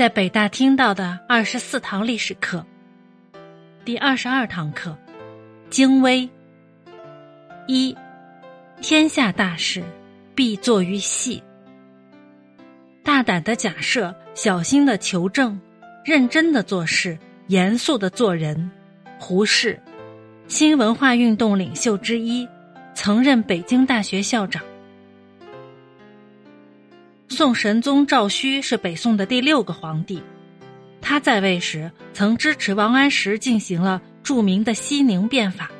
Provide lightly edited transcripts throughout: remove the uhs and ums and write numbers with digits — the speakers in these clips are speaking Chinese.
在北大听到的24堂历史课。第22堂课，精微。1. 天下大事，必作于细。大胆的假设，小心的求证，认真的做事，严肃的做人。胡适，新文化运动领袖之一，曾任北京大学校长。宋神宗赵顼是北宋的第6个皇帝，他在位时曾支持王安石进行了著名的熙宁变法，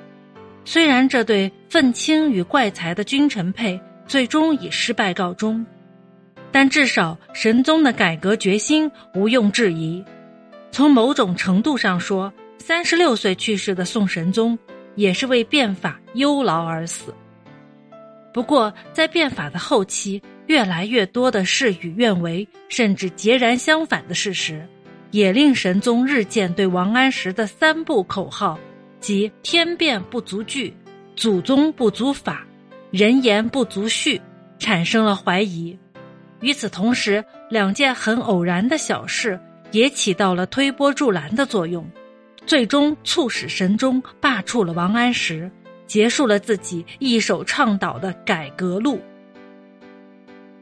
虽然这对愤青与怪才的君臣配最终以失败告终，但至少神宗的改革决心毋庸置疑。从某种程度上说，36岁去世的宋神宗也是为变法忧劳而死。不过在变法的后期，越来越多的事与愿违，甚至截然相反的事实，也令神宗日渐对王安石的3部口号，即天变不足惧，祖宗不足法，人言不足序，产生了怀疑。与此同时，两件很偶然的小事也起到了推波助澜的作用，最终促使神宗罢黜了王安石，结束了自己一手倡导的改革路。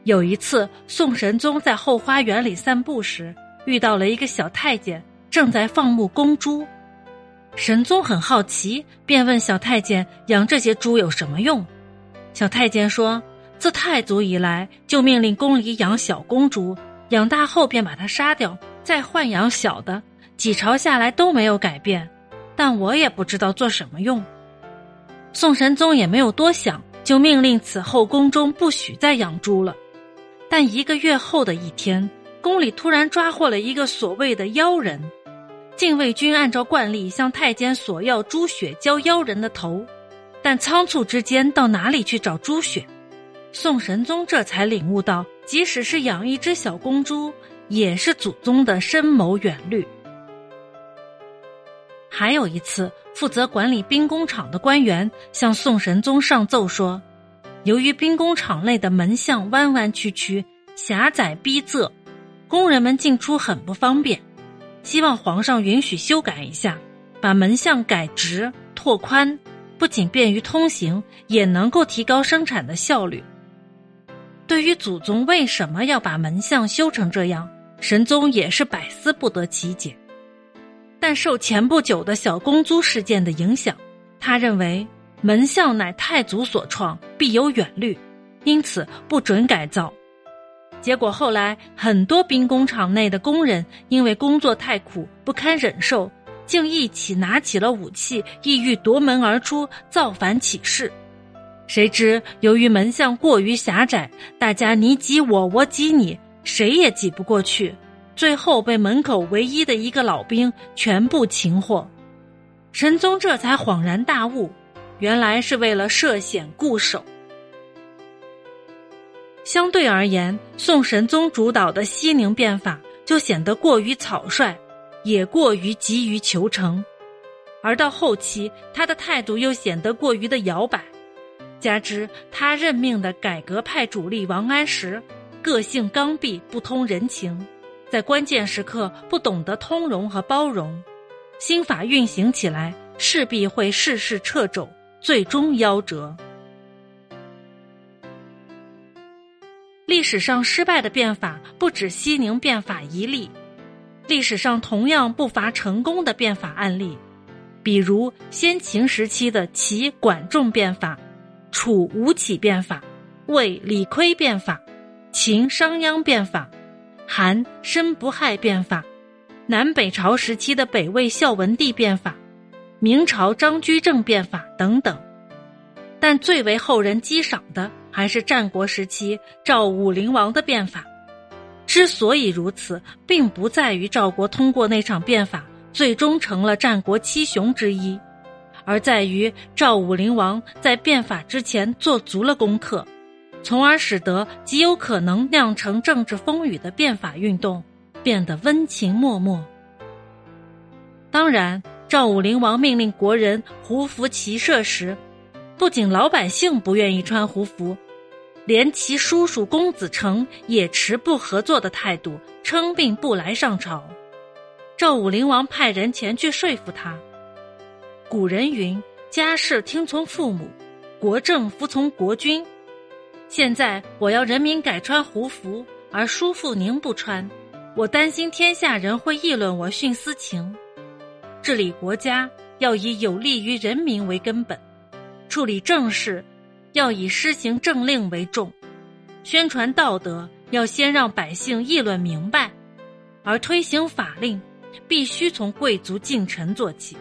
有一次，宋神宗在后花园里散步时，遇到了一个小太监正在放牧公猪。神宗很好奇，便问小太监养这些猪有什么用。小太监说，自太祖以来就命令宫里养小公猪，养大后便把它杀掉，再换养小的，几朝下来都没有改变，但我也不知道做什么用。宋神宗也没有多想，就命令此后宫中不许再养猪了。但1个月后的一天，宫里突然抓获了一个所谓的妖人，禁卫军按照惯例向太监索要猪血浇妖人的头，但仓促之间到哪里去找猪血？宋神宗这才领悟到，即使是养一只小公猪，也是祖宗的深谋远虑。还有一次，负责管理兵工厂的官员向宋神宗上奏说，由于兵工厂内的门巷弯弯曲曲，狭窄逼仄，工人们进出很不方便，希望皇上允许修改一下，把门巷改直拓宽，不仅便于通行，也能够提高生产的效率。对于祖宗为什么要把门巷修成这样，神宗也是百思不得其解。但受前不久的小公猪事件的影响，他认为门巷乃太祖所创，必有远虑，因此不准改造。结果后来很多兵工厂内的工人因为工作太苦，不堪忍受，竟一起拿起了武器，意欲夺门而出，造反起事。谁知由于门巷过于狭窄，大家你挤我，我挤你，谁也挤不过去，最后被门口唯一的一个老兵全部擒获。神宗这才恍然大悟，原来是为了涉险固守。相对而言，宋神宗主导的熙宁变法就显得过于草率，也过于急于求成，而到后期他的态度又显得过于的摇摆，加之他任命的改革派主力王安石个性刚愎，不通人情，在关键时刻不懂得通融和包容，新法运行起来势必会事事掣肘，最终夭折。历史上失败的变法不止熙宁变法一例，历史上同样不乏成功的变法案例，比如先秦时期的齐管仲变法、楚吴起变法、魏李悝变法、秦商鞅变法、韩申不害变法、南北朝时期的北魏孝文帝变法、明朝张居正变法等等。但最为后人激赏的还是战国时期赵武灵王的变法。之所以如此，并不在于赵国通过那场变法最终成了战国7雄之一，而在于赵武灵王在变法之前做足了功课，从而使得极有可能酿成政治风雨的变法运动变得温情脉脉。当然，赵武灵王命令国人胡服骑射时，不仅老百姓不愿意穿胡服，连其叔叔公子成也持不合作的态度，称病不来上朝。赵武灵王派人前去说服他。古人云，家事听从父母，国政服从国君。现在我要人民改穿胡服，而叔父您不穿，我担心天下人会议论我徇私情。治理国家要以有利于人民为根本，处理政事要以施行政令为重，宣传道德要先让百姓议论明白，而推行法令必须从贵族近臣做起。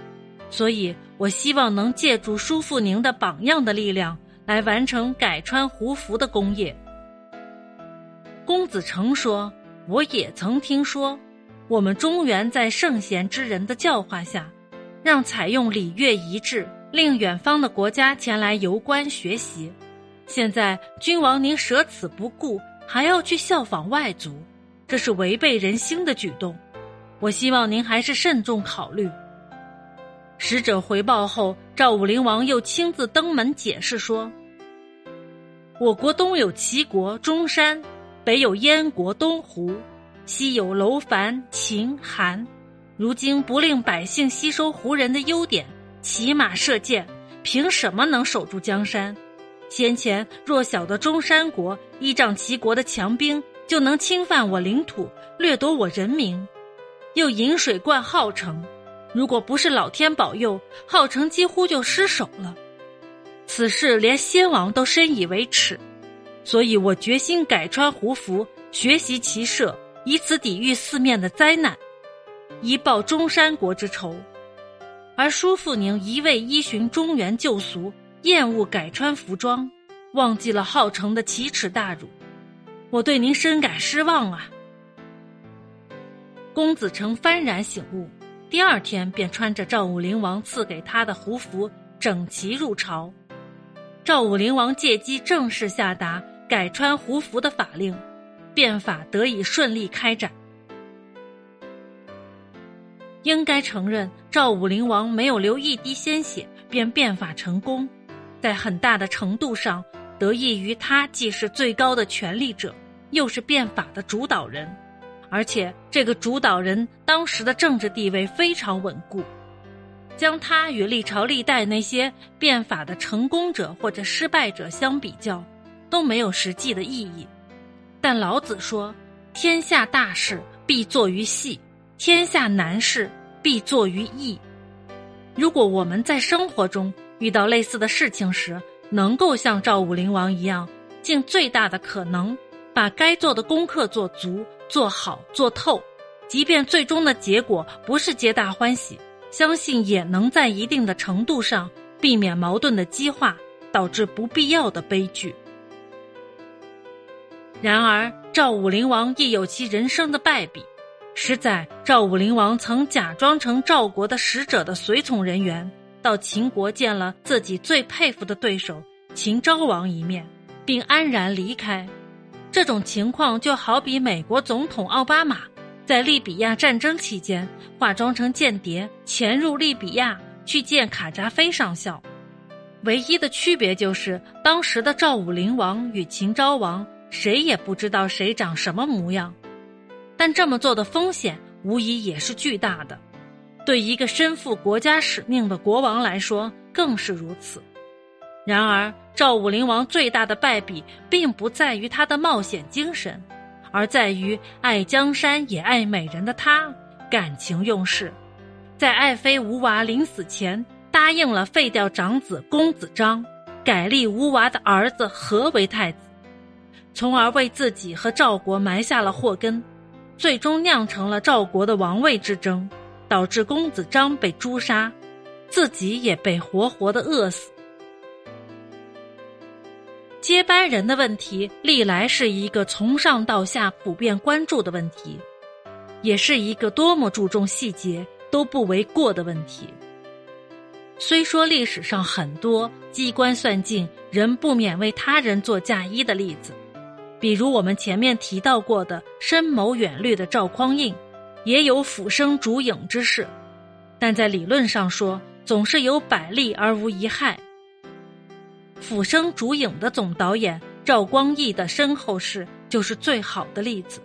所以我希望能借助叔父您的榜样的力量，来完成改穿胡服的功业。公子成说，我也曾听说我们中原在圣贤之人的教化下，让采用礼乐仪制，令远方的国家前来游观学习。现在君王您舍此不顾，还要去效仿外族，这是违背人心的举动，我希望您还是慎重考虑。使者回报后，赵武灵王又亲自登门解释说，我国东有齐国、中山，北有燕国、东胡，西有楼烦、秦、韩，如今不令百姓吸收胡人的优点，骑马射箭，凭什么能守住江山？先前弱小的中山国依仗齐国的强兵，就能侵犯我领土，掠夺我人民。又引水灌浩城，如果不是老天保佑，浩城几乎就失守了。此事连先王都深以为耻，所以我决心改穿胡服，学习骑射，以此抵御四面的灾难，以报中山国之仇。而叔父您一味依循中原旧俗，厌恶改穿服装，忘记了浩城的奇耻大辱，我对您深感失望啊。公子成幡然醒悟，第二天便穿着赵武灵王赐给他的胡服，整齐入朝。赵武灵王借机正式下达改穿胡服的法令，变法得以顺利开展。应该承认，赵武灵王没有流一滴鲜血便变法成功，在很大的程度上得益于他既是最高的权力者，又是变法的主导人，而且这个主导人当时的政治地位非常稳固。将他与历朝历代那些变法的成功者或者失败者相比较，都没有实际的意义。但老子说，天下大事必作于细，天下难事必作于易。如果我们在生活中遇到类似的事情时，能够像赵武灵王一样，尽最大的可能把该做的功课做足、做好、做透，即便最终的结果不是皆大欢喜，相信也能在一定的程度上避免矛盾的激化，导致不必要的悲剧。然而赵武灵王亦有其人生的败笔。实在赵武灵王曾假装成赵国的使者的随从人员，到秦国见了自己最佩服的对手秦昭王一面，并安然离开。这种情况就好比美国总统奥巴马在利比亚战争期间化妆成间谍，潜入利比亚去见卡扎菲上校。唯一的区别就是当时的赵武灵王与秦昭王谁也不知道谁长什么模样，但这么做的风险无疑也是巨大的，对一个身负国家使命的国王来说更是如此。然而赵武灵王最大的败笔并不在于他的冒险精神，而在于爱江山也爱美人的他感情用事，在爱妃吴娃临死前答应了废掉长子公子章，改立吴娃的儿子和为太子，从而为自己和赵国埋下了祸根，最终酿成了赵国的王位之争，导致公子章被诛杀，自己也被活活的饿死。接班人的问题历来是一个从上到下普遍关注的问题，也是一个多么注重细节都不为过的问题。虽说历史上很多机关算尽、人不免为他人做嫁衣的例子，比如我们前面提到过的深谋远虑的赵匡胤，也有俯生烛影之事，但在理论上说，总是有百利而无一害。《俯生烛影》的总导演赵光义的身后事就是最好的例子。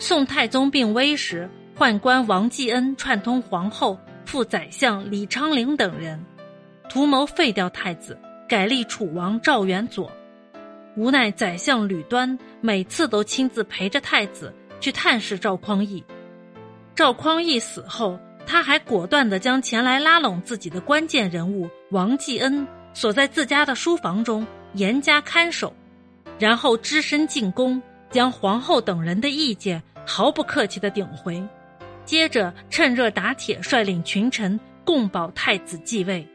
宋太宗病危时，宦官王继恩串通皇后、副宰相李昌龄等人，图谋废掉太子，改立楚王赵元佐。无奈宰相吕端每次都亲自陪着太子去探视赵匡胤。赵匡胤死后，他还果断地将前来拉拢自己的关键人物王继恩锁在自家的书房中严加看守，然后只身进宫，将皇后等人的意见毫不客气地顶回，接着趁热打铁，率领群臣共保太子继位。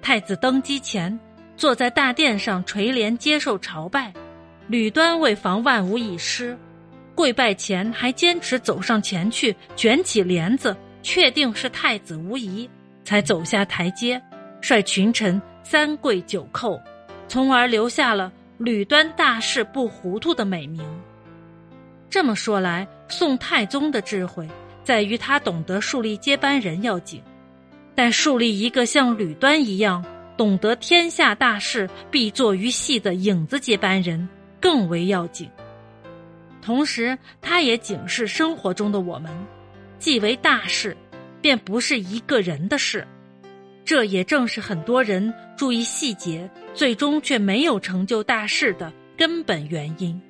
太子登基前坐在大殿上垂帘接受朝拜，吕端为防万无一失，跪拜前还坚持走上前去卷起帘子，确定是太子无疑，才走下台阶，率群臣三跪九叩，从而留下了吕端大事不糊涂的美名。这么说来，宋太宗的智慧在于他懂得树立接班人要紧，但树立一个像吕端一样懂得天下大事必作于细的影子接班人更为要紧。同时他也警示生活中的我们，既为大事，便不是一个人的事。这也正是很多人注意细节，最终却没有成就大事的根本原因。